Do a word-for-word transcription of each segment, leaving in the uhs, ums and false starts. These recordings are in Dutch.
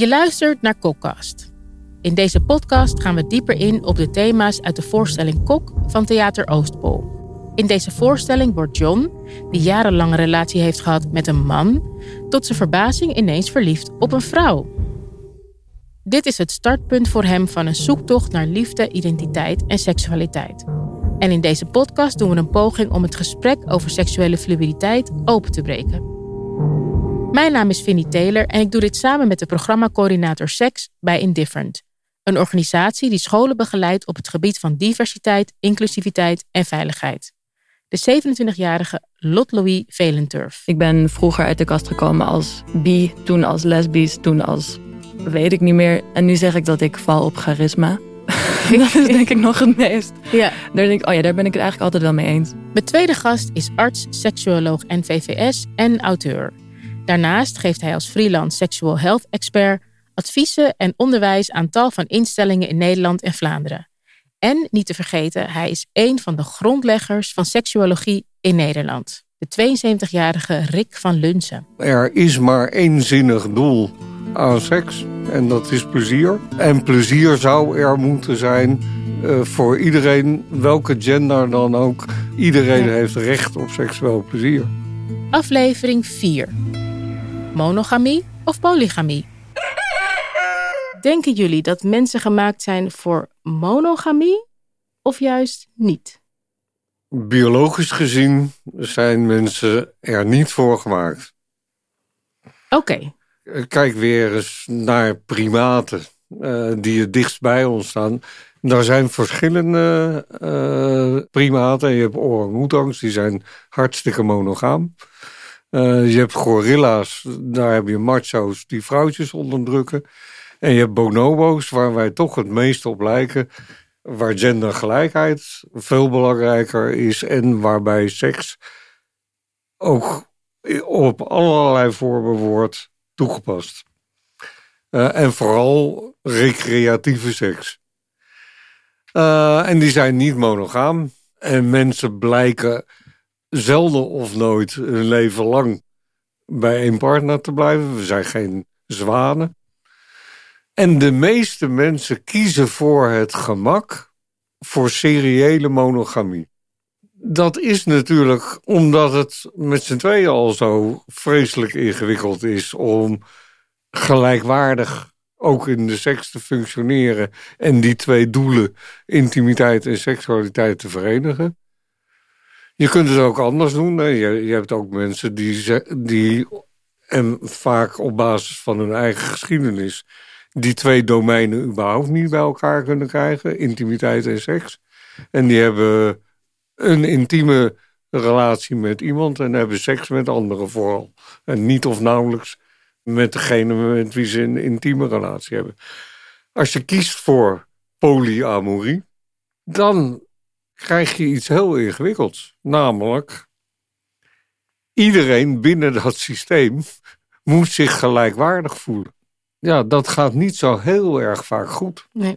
Je luistert naar COCKcast. In deze podcast gaan we dieper in op de thema's uit de voorstelling Kok van Theater Oostpool. In deze voorstelling wordt John, die jarenlang een relatie heeft gehad met een man, tot zijn verbazing ineens verliefd op een vrouw. Dit is het startpunt voor hem van een zoektocht naar liefde, identiteit en seksualiteit. En in deze podcast doen we een poging om het gesprek over seksuele fluïditeit open te breken. Mijn naam is Vinny Tailor en ik doe dit samen met de programmacoördinator Seks bij Indifferent. Een organisatie die scholen begeleidt op het gebied van diversiteit, inclusiviteit en veiligheid. De zevenentwintigjarige Lot-Louis Veelenturf. Ik ben vroeger uit de kast gekomen als bi, toen als lesbisch, toen als weet ik niet meer. En nu zeg ik dat ik val op charisma. Dat is denk ik nog het meest. Ja. Daar denk ik, oh ja, daar ben ik het eigenlijk altijd wel mee eens. Mijn tweede gast is arts, seksuoloog N V V S en auteur. Daarnaast geeft hij als freelance sexual health expert adviezen en onderwijs aan tal van instellingen in Nederland en Vlaanderen. En niet te vergeten, hij is één van de grondleggers van seksuologie in Nederland. De tweeënzeventigjarige Rik van Lunsen. Er is maar éénzinnig doel aan seks en dat is plezier. En plezier zou er moeten zijn uh, voor iedereen, welke gender dan ook. Iedereen ja. heeft recht op seksueel plezier. Aflevering vier. Monogamie of polygamie? Denken jullie dat mensen gemaakt zijn voor monogamie of juist niet? Biologisch gezien zijn mensen er niet voor gemaakt. Oké. Okay. Kijk weer eens naar primaten uh, die het dichtst bij ons staan. Daar zijn verschillende uh, primaten. Je hebt orang-oetangs, die zijn hartstikke monogaam. Uh, je hebt gorilla's, daar heb je macho's die vrouwtjes onderdrukken. En je hebt bonobo's, waar wij toch het meest op lijken. Waar gendergelijkheid veel belangrijker is. En waarbij seks ook op allerlei vormen wordt toegepast. Uh, en vooral recreatieve seks. Uh, en die zijn niet monogaam. En mensen blijken zelden of nooit hun leven lang bij één partner te blijven. We zijn geen zwanen. En de meeste mensen kiezen voor het gemak, voor seriële monogamie. Dat is natuurlijk omdat het met z'n tweeën al zo vreselijk ingewikkeld is om gelijkwaardig ook in de seks te functioneren en die twee doelen, intimiteit en seksualiteit, te verenigen. Je kunt het ook anders doen. Je, je hebt ook mensen die, die, en vaak op basis van hun eigen geschiedenis, die twee domeinen überhaupt niet bij elkaar kunnen krijgen. Intimiteit en seks. En die hebben een intieme relatie met iemand en hebben seks met anderen vooral. En niet of nauwelijks met degene met wie ze een intieme relatie hebben. Als je kiest voor polyamorie, dan krijg je iets heel ingewikkelds. Namelijk, iedereen binnen dat systeem moet zich gelijkwaardig voelen. Ja, dat gaat niet zo heel erg vaak goed. Nee.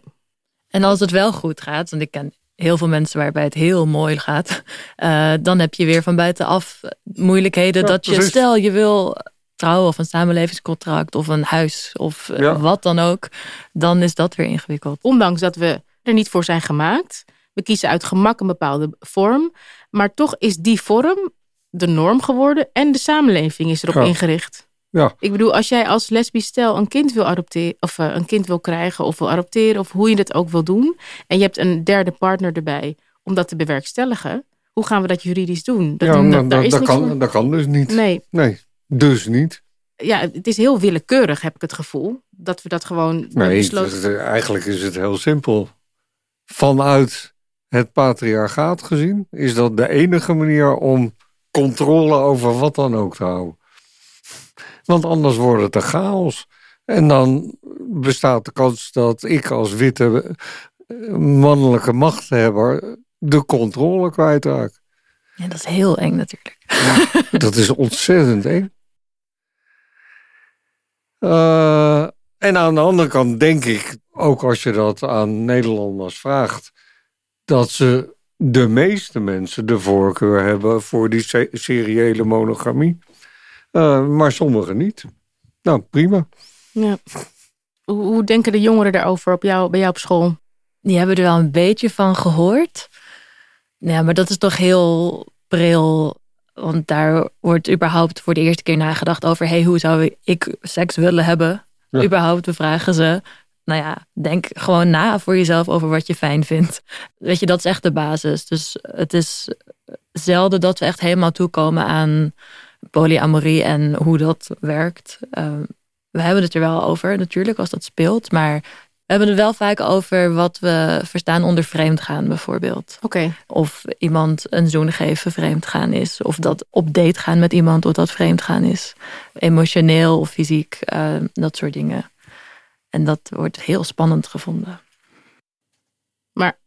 En als het wel goed gaat, want ik ken heel veel mensen waarbij het heel mooi gaat, Uh, dan heb je weer van buitenaf moeilijkheden. Ja, dat je, precies. Stel je wil trouwen of een samenlevingscontract of een huis of ja. wat dan ook, dan is dat weer ingewikkeld. Ondanks dat we er niet voor zijn gemaakt, we kiezen uit gemak een bepaalde vorm, maar toch is die vorm de norm geworden en de samenleving is erop ja. ingericht. Ja. Ik bedoel, als jij als lesbisch stel een kind wil adopteren of uh, een kind wil krijgen of wil adopteren of hoe je dat ook wil doen en je hebt een derde partner erbij om dat te bewerkstelligen, hoe gaan we dat juridisch doen? Dat, ja, dat, dat, daar is dat, kan, dat kan dus niet. Nee. nee, dus niet. Ja, het is heel willekeurig, heb ik het gevoel, dat we dat gewoon nee, besloten. Het, eigenlijk is het heel simpel. Vanuit het patriarchaat gezien is dat de enige manier om controle over wat dan ook te houden. Want anders wordt het een chaos. En dan bestaat de kans dat ik als witte mannelijke machthebber de controle kwijtraak. Ja, dat is heel eng natuurlijk. Ja, dat is ontzettend eng. Uh, en aan de andere kant denk ik, ook als je dat aan Nederlanders vraagt, dat ze de meeste mensen de voorkeur hebben voor die se- seriële monogamie. Uh, maar sommigen niet. Nou, prima. Ja. Hoe denken de jongeren daarover op jou, bij jou op school? Die hebben er wel een beetje van gehoord. Ja, maar dat is toch heel pril. Want daar wordt überhaupt voor de eerste keer nagedacht over... hey, hoe zou ik seks willen hebben? Ja. Überhaupt, we vragen ze... nou ja, denk gewoon na voor jezelf over wat je fijn vindt. Weet je, dat is echt de basis. Dus het is zelden dat we echt helemaal toekomen aan polyamorie en hoe dat werkt. Um, we hebben het er wel over, natuurlijk, als dat speelt. Maar we hebben het wel vaak over wat we verstaan onder vreemd gaan, bijvoorbeeld. Okay. Of iemand een zoen geven vreemd gaan is. Of dat op date gaan met iemand, of dat vreemd gaan is. Emotioneel of fysiek, uh, dat soort dingen. En dat wordt heel spannend gevonden. Maar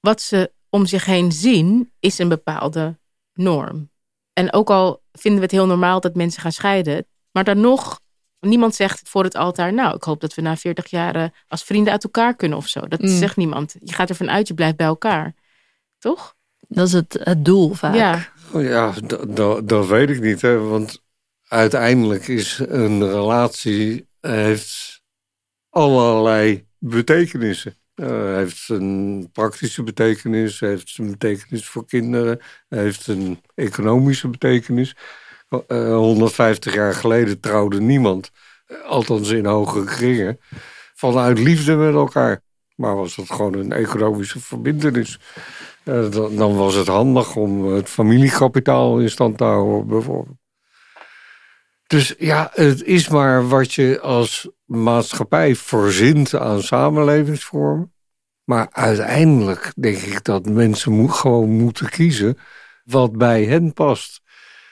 wat ze om zich heen zien, is een bepaalde norm. En ook al vinden we het heel normaal dat mensen gaan scheiden... maar dan nog, niemand zegt voor het altaar... nou, ik hoop dat we na veertig jaar als vrienden uit elkaar kunnen of zo. Dat mm. zegt niemand. Je gaat ervan uit, je blijft bij elkaar. Toch? Dat is het, het doel vaak. Ja, oh ja d- d- dat weet ik niet. Hè? Want uiteindelijk is een relatie... heeft allerlei betekenissen. Uh, heeft een praktische betekenis, heeft een betekenis voor kinderen, heeft een economische betekenis. Uh, honderdvijftig jaar geleden trouwde niemand, althans in hoge kringen, vanuit liefde met elkaar. Maar was dat gewoon een economische verbintenis? Uh, dan, dan was het handig om het familiekapitaal in stand te houden, bijvoorbeeld. Dus ja, het is maar wat je als maatschappij verzint aan samenlevingsvormen. Maar uiteindelijk denk ik dat mensen mo- gewoon moeten kiezen wat bij hen past.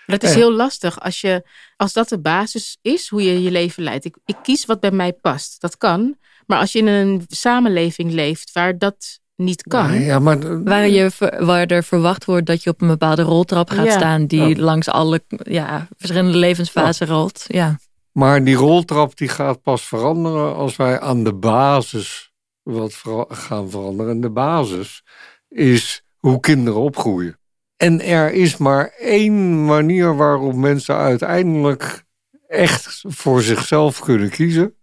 Dat is en... heel lastig als, je, als dat de basis is hoe je je leven leidt. Ik, ik kies wat bij mij past, dat kan. Maar als je in een samenleving leeft waar dat niet kan. Ja, ja, maar... waar, je, waar er verwacht wordt dat je op een bepaalde roltrap gaat ja. staan... die ja. langs alle ja, verschillende levensfasen ja. rolt. Ja. Maar die roltrap die gaat pas veranderen als wij aan de basis wat vera- gaan veranderen. En de basis is hoe kinderen opgroeien. En er is maar één manier waarop mensen uiteindelijk echt voor zichzelf kunnen kiezen.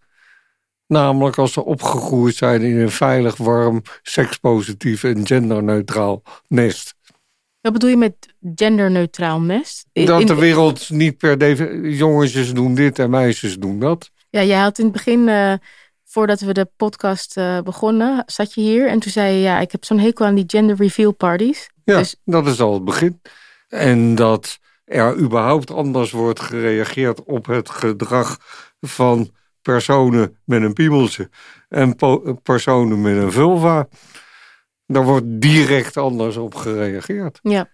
Namelijk als ze opgegroeid zijn in een veilig, warm, sekspositief en genderneutraal nest. Wat bedoel je met genderneutraal nest? In, dat de wereld niet per definitie... jongetjes doen dit en meisjes doen dat. Ja, jij had in het begin... Uh, voordat we de podcast uh, begonnen... zat je hier en toen zei je... ja, ik heb zo'n hekel aan die gender reveal parties. Ja, dus... dat is al het begin. En dat er überhaupt anders wordt gereageerd... op het gedrag van personen met een piemeltje... en po- personen met een vulva... Daar wordt direct anders op gereageerd. Ja,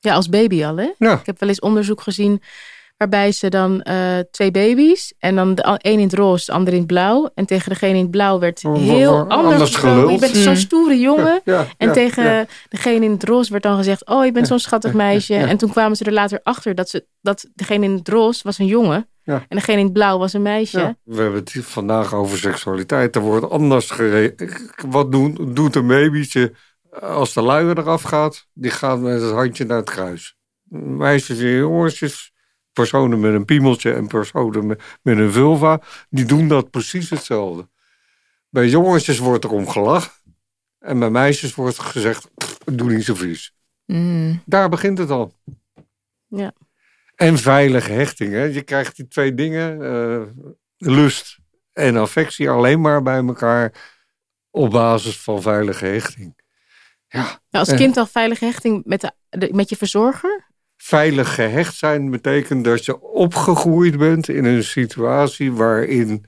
ja als baby al, hè? Ja. Ik heb wel eens onderzoek gezien waarbij ze dan uh, twee baby's... en dan de een in het roze, de ander in het blauw. En tegen degene in het blauw werd heel anders, anders geluld. Je bent zo'n stoere jongen. Ja, ja, en ja, tegen ja. degene in het roze werd dan gezegd... oh, je bent zo'n schattig meisje. Ja, ja. En toen kwamen ze er later achter dat, ze, dat degene in het roze was een jongen... Ja. En degene in het blauw was een meisje. Ja. We hebben het vandaag over seksualiteit. Er wordt anders gereageerd. Wat doen, doet een babytje als de luier eraf gaat? Die gaat met het handje naar het kruis. Meisjes en jongensjes, personen met een piemeltje en personen met, met een vulva, die doen dat precies hetzelfde. Bij jongensjes wordt er om gelachen. En bij meisjes wordt gezegd, doe niet zo vies. Mm. Daar begint het al. Ja. En veilige hechting. Hè? Je krijgt die twee dingen, uh, lust en affectie, alleen maar bij elkaar op basis van veilige hechting. Ja. Nou, als kind al veilige hechting met, de, de, met je verzorger? Veilig gehecht zijn betekent dat je opgegroeid bent in een situatie waarin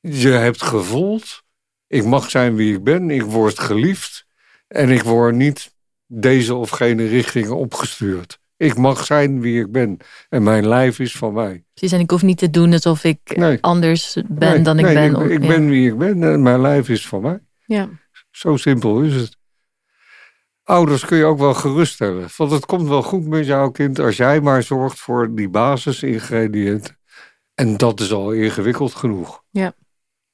je hebt gevoeld, ik mag zijn wie ik ben, ik word geliefd en ik word niet deze of gene richting opgestuurd. Ik mag zijn wie ik ben. En mijn lijf is van mij. Precies, en ik hoef niet te doen alsof ik nee. anders ben nee, dan ik nee, ben. Ik, of, ik ja. ben wie ik ben en mijn lijf is van mij. Ja. Zo simpel is het. Ouders kun je ook wel geruststellen. Want het komt wel goed met jouw kind als jij maar zorgt voor die basisingrediënten. En dat is al ingewikkeld genoeg. Ja.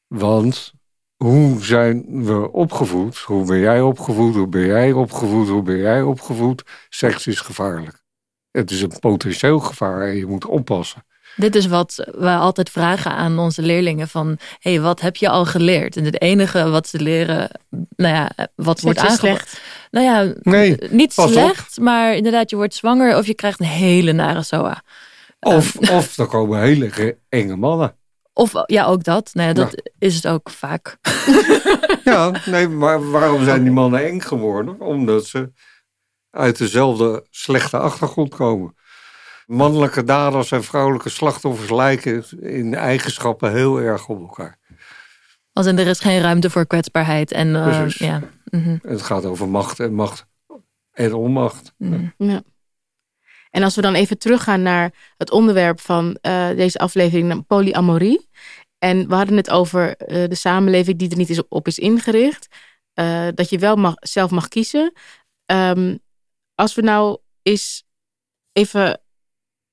Want hoe zijn we opgevoed? Hoe ben jij opgevoed? Hoe ben jij opgevoed? Hoe ben jij opgevoed? Seks is gevaarlijk. Het is een potentieel gevaar en je moet oppassen. Dit is wat we altijd vragen aan onze leerlingen van... hé, hey, wat heb je al geleerd? En het enige wat ze leren, nou ja, wat wordt aangebracht... Nou ja, nee, niet slecht, op. Maar inderdaad, je wordt zwanger... of je krijgt een hele nare S O A. Of, um, of er komen hele enge mannen. Of, ja, ook dat. Nou ja, dat ja. is het ook vaak. Ja, nee, maar waarom zijn die mannen eng geworden? Omdat ze uit dezelfde slechte achtergrond komen. Mannelijke daders en vrouwelijke slachtoffers lijken in eigenschappen heel erg op elkaar. Als in er is geen ruimte voor kwetsbaarheid. En, uh, ja. mm-hmm. Het gaat over macht en macht en onmacht. Mm. Ja. En als we dan even teruggaan naar het onderwerp van uh, deze aflevering, polyamorie. En we hadden het over uh, de samenleving die er niet is op is ingericht. Uh, dat je wel mag, zelf mag kiezen. Um, als we nou eens even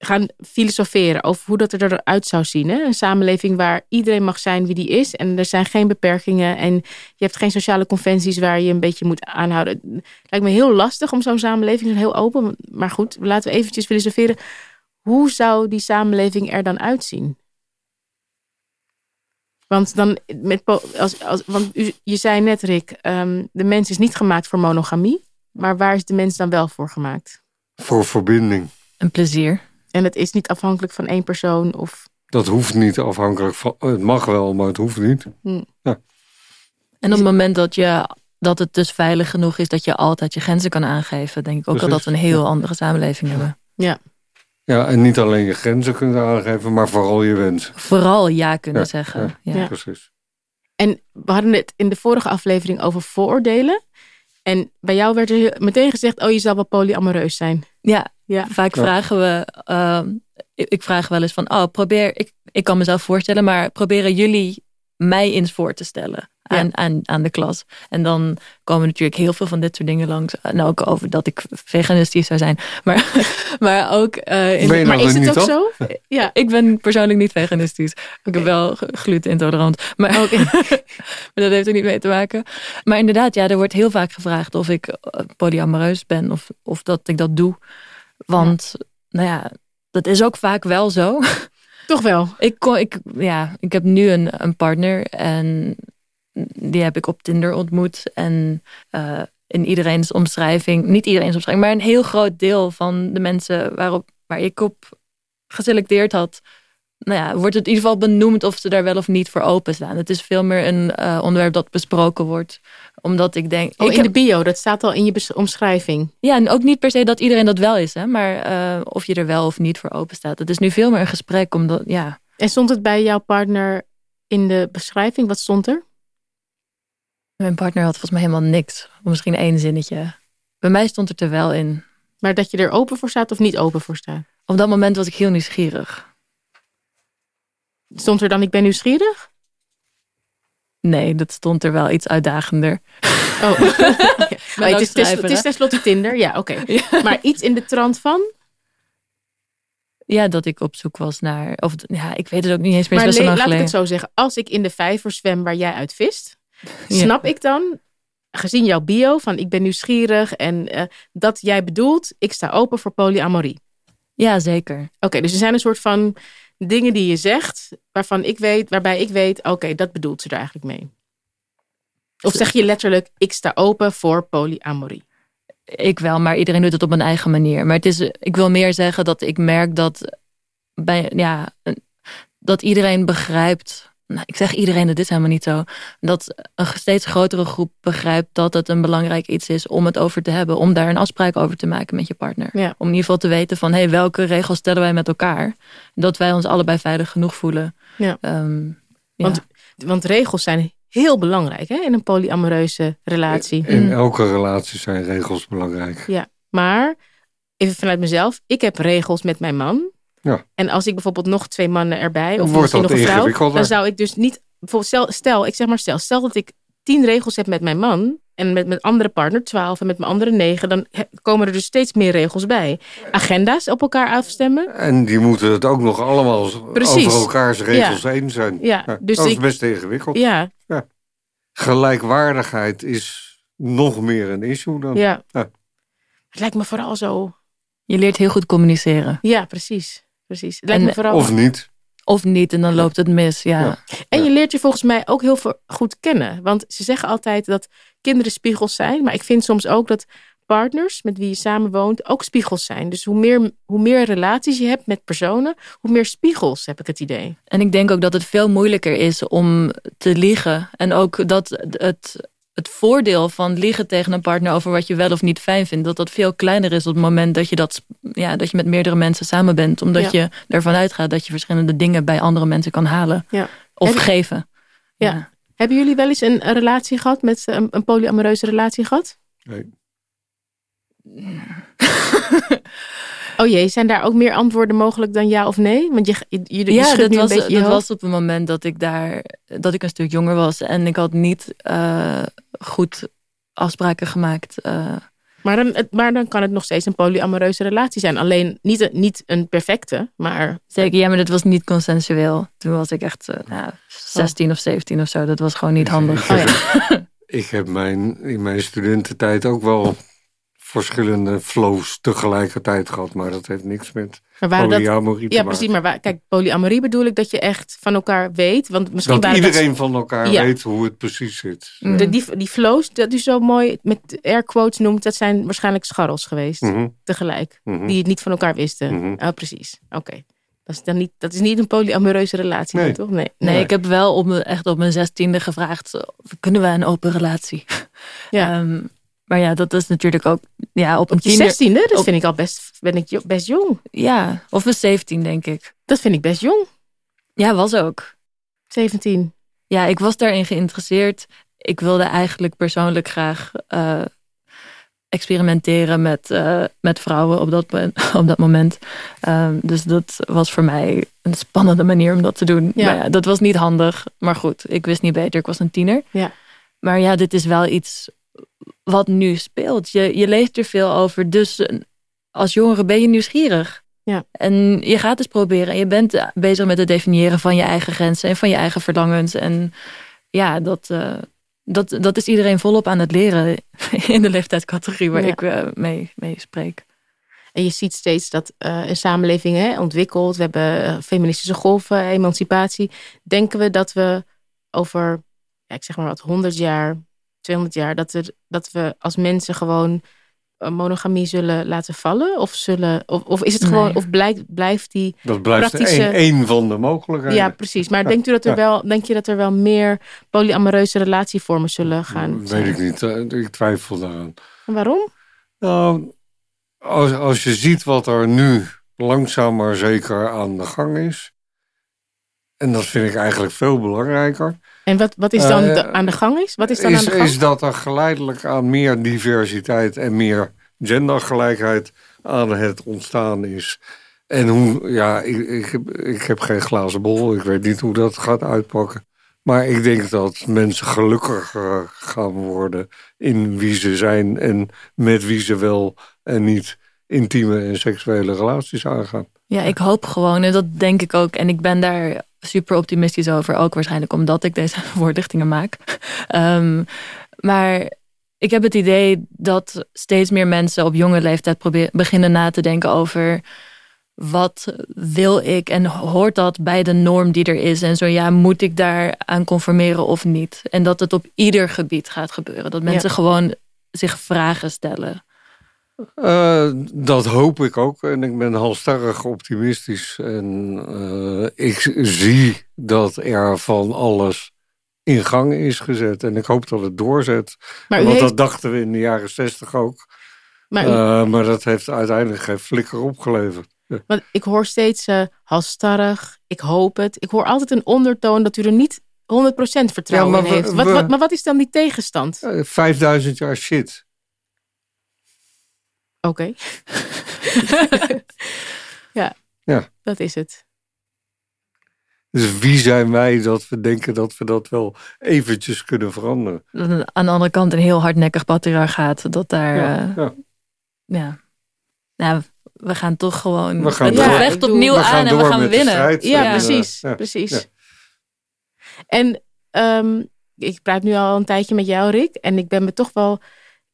gaan filosoferen over hoe dat er eruit zou zien. Hè? Een samenleving waar iedereen mag zijn wie die is. En er zijn geen beperkingen. En je hebt geen sociale conventies waar je een beetje moet aanhouden. Het lijkt me heel lastig om zo'n samenleving, heel open. Maar goed, laten we eventjes filosoferen. Hoe zou die samenleving er dan uitzien? Want, dan met, als, als, want u, je zei net, Rik, um, de mens is niet gemaakt voor monogamie. Maar waar is de mens dan wel voor gemaakt? Voor verbinding. En plezier. En het is niet afhankelijk van één persoon? Of... Dat hoeft niet afhankelijk van... Het mag wel, maar het hoeft niet. Hm. Ja. En op het moment dat, je, dat het dus veilig genoeg is... dat je altijd je grenzen kan aangeven... denk ik ook Precies. al dat we een heel ja. andere samenleving ja. hebben. Ja. Ja, en niet alleen je grenzen kunt aangeven... maar vooral je wensen. Vooral ja kunnen ja. zeggen. Ja. Ja. Ja. Ja. Precies. En we hadden het in de vorige aflevering over vooroordelen... En bij jou werd er meteen gezegd... oh, je zal wel polyamoreus zijn. Ja, ja. vaak ja. vragen we... Uh, ik vraag wel eens van... oh, probeer... Ik, ik kan mezelf voorstellen... maar proberen jullie mij eens voor te stellen... Aan, ja. aan, aan de klas. En dan komen natuurlijk heel veel van dit soort dingen langs. Nou, ook over dat ik veganistisch zou zijn. Maar, maar ook... Uh, in ben je maar is het ook zo? Ja, ik ben persoonlijk niet veganistisch. Ik ben wel glutenintolerant. Maar, okay. maar dat heeft er niet mee te maken. Maar inderdaad, ja, er wordt heel vaak gevraagd of ik polyamoreus ben. Of, of dat ik dat doe. Want, ja. nou ja, dat is ook vaak wel zo. Toch wel? Ik, ik, ja, ik heb nu een, een partner en... Die heb ik op Tinder ontmoet. En uh, in iedereen's omschrijving... Niet iedereen's omschrijving, maar een heel groot deel... van de mensen waarop, waar ik op geselecteerd had... Nou ja, wordt het in ieder geval benoemd... of ze daar wel of niet voor openstaan. Het is veel meer een uh, onderwerp dat besproken wordt. Omdat ik denk... Oh, ik in heb, de bio, dat staat al in je bes- omschrijving. Ja, en ook niet per se dat iedereen dat wel is. Hè, maar uh, of je er wel of niet voor openstaat. Het is nu veel meer een gesprek. Omdat, ja. En stond het bij jouw partner in de beschrijving? Wat stond er? Mijn partner had volgens mij helemaal niks. Of misschien één zinnetje. Bij mij stond het er wel in. Maar dat je er open voor staat of niet open voor staat? Op dat moment was ik heel nieuwsgierig. Stond er dan ik ben nieuwsgierig? Nee, dat stond er wel iets uitdagender. Oh, ja. Maar het, is, het, is, het is tenslotte Tinder. Ja, oké. Okay. Ja. Maar iets in de trant van? Ja, dat ik op zoek was naar... Of, ja, ik weet het ook niet eens meer. Maar le- laat ik het zo zeggen. Als ik in de vijver zwem waar jij uit vist... Ja. Snap ik dan, gezien jouw bio, van ik ben nieuwsgierig en uh, dat jij bedoelt, ik sta open voor polyamorie. Ja, zeker. Oké, okay, dus er zijn een soort van dingen die je zegt, waarvan ik weet, waarbij ik weet, oké, okay, dat bedoelt ze er eigenlijk mee. Of zeg je letterlijk, ik sta open voor polyamorie. Ik wel, maar iedereen doet het op een eigen manier. Maar het is, ik wil meer zeggen dat ik merk dat, bij, ja, dat iedereen begrijpt... Nou, ik zeg iedereen, dat is helemaal niet zo. Dat een steeds grotere groep begrijpt dat het een belangrijk iets is om het over te hebben. Om daar een afspraak over te maken met je partner. Ja. Om in ieder geval te weten van, hé, hey, welke regels stellen wij met elkaar? Dat wij ons allebei veilig genoeg voelen. Ja. Um, ja. Want, want regels zijn heel belangrijk, hè? In een polyamoreuze relatie. In, in elke relatie zijn regels belangrijk. Ja, maar even vanuit mezelf. Ik heb regels met mijn man. Ja. En als ik bijvoorbeeld nog twee mannen erbij... of misschien nog een vrouw... dan zou ik dus niet... Bijvoorbeeld stel, ik zeg maar stel... stel dat ik tien regels heb met mijn man... en met mijn andere partner twaalf... en met mijn andere negen... dan komen er dus steeds meer regels bij. Agenda's op elkaar afstemmen. En die moeten het ook nog allemaal... Precies. Over elkaars regels ja. heen zijn. Ja. Ja. Dus dat is ik, best ingewikkeld. Ja. Ja. Gelijkwaardigheid is nog meer een issue dan... Ja. Ja. Het lijkt me vooral zo... Je leert heel goed communiceren. Ja, precies. precies. Het lijkt me vooral... Of niet. Of niet, en dan loopt het mis, ja. ja. En je leert je volgens mij ook heel veel goed kennen. Want ze zeggen altijd dat kinderen spiegels zijn. Maar ik vind soms ook dat partners met wie je samen woont ook spiegels zijn. Dus hoe meer, hoe meer relaties je hebt met personen, hoe meer spiegels, heb ik het idee. En ik denk ook dat het veel moeilijker is om te liegen. En ook dat het, het voordeel van liegen tegen een partner over wat je wel of niet fijn vindt, dat dat veel kleiner is op het moment dat je, dat, ja, dat je met meerdere mensen samen bent. Omdat ja. je ervan uitgaat dat je verschillende dingen bij andere mensen kan halen. Ja. Of Heb geven. Ja. Ja. Hebben jullie wel eens een relatie gehad, met een, een polyamoreuze relatie gehad? Nee. Oh jee, zijn daar ook meer antwoorden mogelijk dan ja of nee? Want je, je, je ja, dat, was, een dat was op het moment dat ik daar dat ik een stuk jonger was en ik had niet uh, goed afspraken gemaakt. Uh. Maar, dan, maar dan kan het nog steeds een polyamoreuze relatie zijn. Alleen niet, niet een perfecte, maar... Zeker, ja, maar dat was niet consensueel. Toen was ik echt uh, nou, zestien oh. of zeventien of zo. Dat was gewoon niet handig. Oh, ja. Ik heb mijn, in mijn studententijd ook wel... verschillende flows tegelijkertijd gehad, maar dat heeft niks met polyamorie dat, te ja, maken. Precies, maar waar, kijk, polyamorie bedoel ik dat je echt van elkaar weet, want misschien dat iedereen dat, van elkaar ja. weet hoe het precies zit. Mm. De, die, die flows, dat u zo mooi met air quotes noemt, dat zijn waarschijnlijk scharrels geweest, mm-hmm. tegelijk, mm-hmm. die het niet van elkaar wisten. Mm-hmm. Oh, precies, oké. Okay. Dat is, dan niet, dat is niet een polyamoreuze relatie, nee. toch? Nee. nee, ik heb wel op me, echt op mijn zestiende gevraagd, kunnen we een open relatie? Ja. um, Maar ja, dat is natuurlijk ook... Ja, op, op je zestiende, dat op, vind ik al best, ben ik jo- best jong. Ja, of een zeventien, denk ik. Dat vind ik best jong. Ja, was ook. zeventien. Ja, ik was daarin geïnteresseerd. Ik wilde eigenlijk persoonlijk graag uh, experimenteren met, uh, met vrouwen op dat, op dat moment. Uh, dus dat was voor mij een spannende manier om dat te doen. Ja. Maar ja, dat was niet handig. Maar goed, ik wist niet beter. Ik was een tiener. Ja. Maar ja, dit is wel iets... wat nu speelt. Je, je leest er veel over. Dus als jongere ben je nieuwsgierig. Ja. En je gaat dus proberen. En je bent bezig met het definiëren van je eigen grenzen. En van je eigen verlangens. En ja, dat, uh, dat, dat is iedereen volop aan het leren. In de leeftijdscategorie waar ja. ik uh, mee, mee spreek. En je ziet steeds dat uh, een samenleving hè, ontwikkelt. We hebben feministische golven, emancipatie. Denken we dat we over, ja, ik zeg maar wat, honderd jaar... tweehonderd jaar, dat, er, dat we als mensen gewoon monogamie zullen laten vallen? Of, zullen, of, of is het gewoon, nee. of blijkt, blijft die dat blijft praktische... één van de mogelijkheden. Ja, precies. Maar denkt u dat er wel, denk je dat er wel meer polyamoreuze relatievormen zullen gaan? Weet ik niet. Ik twijfel daaraan. En waarom? Nou, als, als je ziet wat er nu langzaam maar zeker aan de gang is. En dat vind ik eigenlijk veel belangrijker. En wat, wat is dan uh, de, aan de gang is? Wat is dan is, aan de gang? Is dat er geleidelijk aan meer diversiteit en meer gendergelijkheid aan het ontstaan is. En hoe, ja, ik, ik, heb, ik heb geen glazen bol. Ik weet niet hoe dat gaat uitpakken. Maar ik denk dat mensen gelukkiger gaan worden in wie ze zijn en met wie ze wel en niet intieme en seksuele relaties aangaan. Ja, ik hoop gewoon, en dat denk ik ook. En ik ben daar super optimistisch over. Ook waarschijnlijk omdat ik deze voorlichtingen maak. Um, maar ik heb het idee dat steeds meer mensen op jonge leeftijd proberen, beginnen na te denken over... wat wil ik en hoort dat bij de norm die er is? En zo ja, moet ik daar aan conformeren of niet? En dat het op ieder gebied gaat gebeuren. Dat mensen ja. gewoon zich vragen stellen. Uh, dat hoop ik ook. En ik ben halstarrig optimistisch. En uh, ik zie dat er van alles in gang is gezet. En ik hoop dat het doorzet. Want heeft... dat dachten we in de jaren zestig ook. Maar, u... uh, maar dat heeft uiteindelijk geen flikker opgeleverd. Ja. Want ik hoor steeds uh, halstarrig. Ik hoop het. Ik hoor altijd een ondertoon dat u er niet honderd procent vertrouwen ja, maar in heeft. We, we... Wat, wat, maar wat is dan die tegenstand? Uh, vijfduizend jaar shit. Oké. Okay. ja, ja, dat is het. Dus wie zijn wij dat we denken dat we dat wel eventjes kunnen veranderen? Aan de andere kant een heel hardnekkig patriarchaat. Dat daar... Ja, uh, ja. ja. Nou, we gaan toch gewoon we gaan het door, gevecht opnieuw we aan en we gaan winnen. Strijd, ja, en, precies. Uh, ja, precies. Ja. En um, ik praat nu al een tijdje met jou, Rik. En ik ben me toch wel...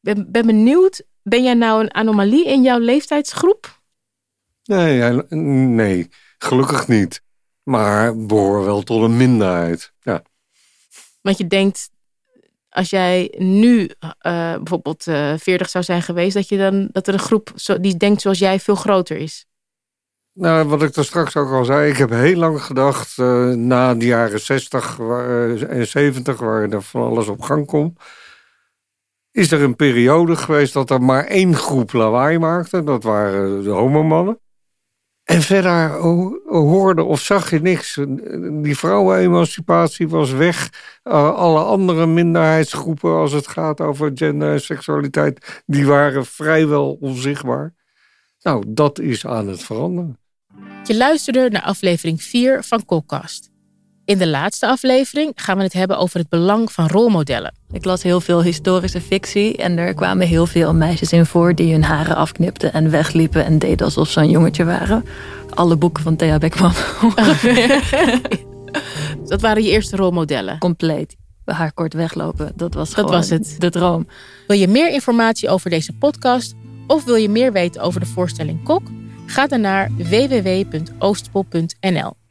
ben, ben benieuwd... Ben jij nou een anomalie in jouw leeftijdsgroep? Nee, nee. Gelukkig niet. Maar behoren wel tot een minderheid. Ja. Want je denkt, als jij nu uh, bijvoorbeeld uh, veertig zou zijn geweest, dat, je dan, dat er een groep zo, die denkt zoals jij veel groter is. Nou, wat ik er straks ook al zei, ik heb heel lang gedacht, uh, na de jaren zestig en uh, zeventig, waar er van alles op gang komt, is er een periode geweest dat er maar één groep lawaai maakte. Dat waren de homomannen. En verder hoorde of zag je niks. Die vrouwenemancipatie was weg. Uh, alle andere minderheidsgroepen, als het gaat over gender en seksualiteit, die waren vrijwel onzichtbaar. Nou, dat is aan het veranderen. Je luisterde naar aflevering vier van COCKcast. In de laatste aflevering gaan we het hebben over het belang van rolmodellen. Ik las heel veel historische fictie en er kwamen heel veel meisjes in voor die hun haren afknipten en wegliepen en deden alsof ze een jongetje waren. Alle boeken van Thea Beckman. Dat waren je eerste rolmodellen? Compleet. Haar kort weglopen, dat was dat gewoon was het. De droom. Wil je meer informatie over deze podcast of wil je meer weten over de voorstelling Kok? Ga dan naar w w w punt oostpool punt n l.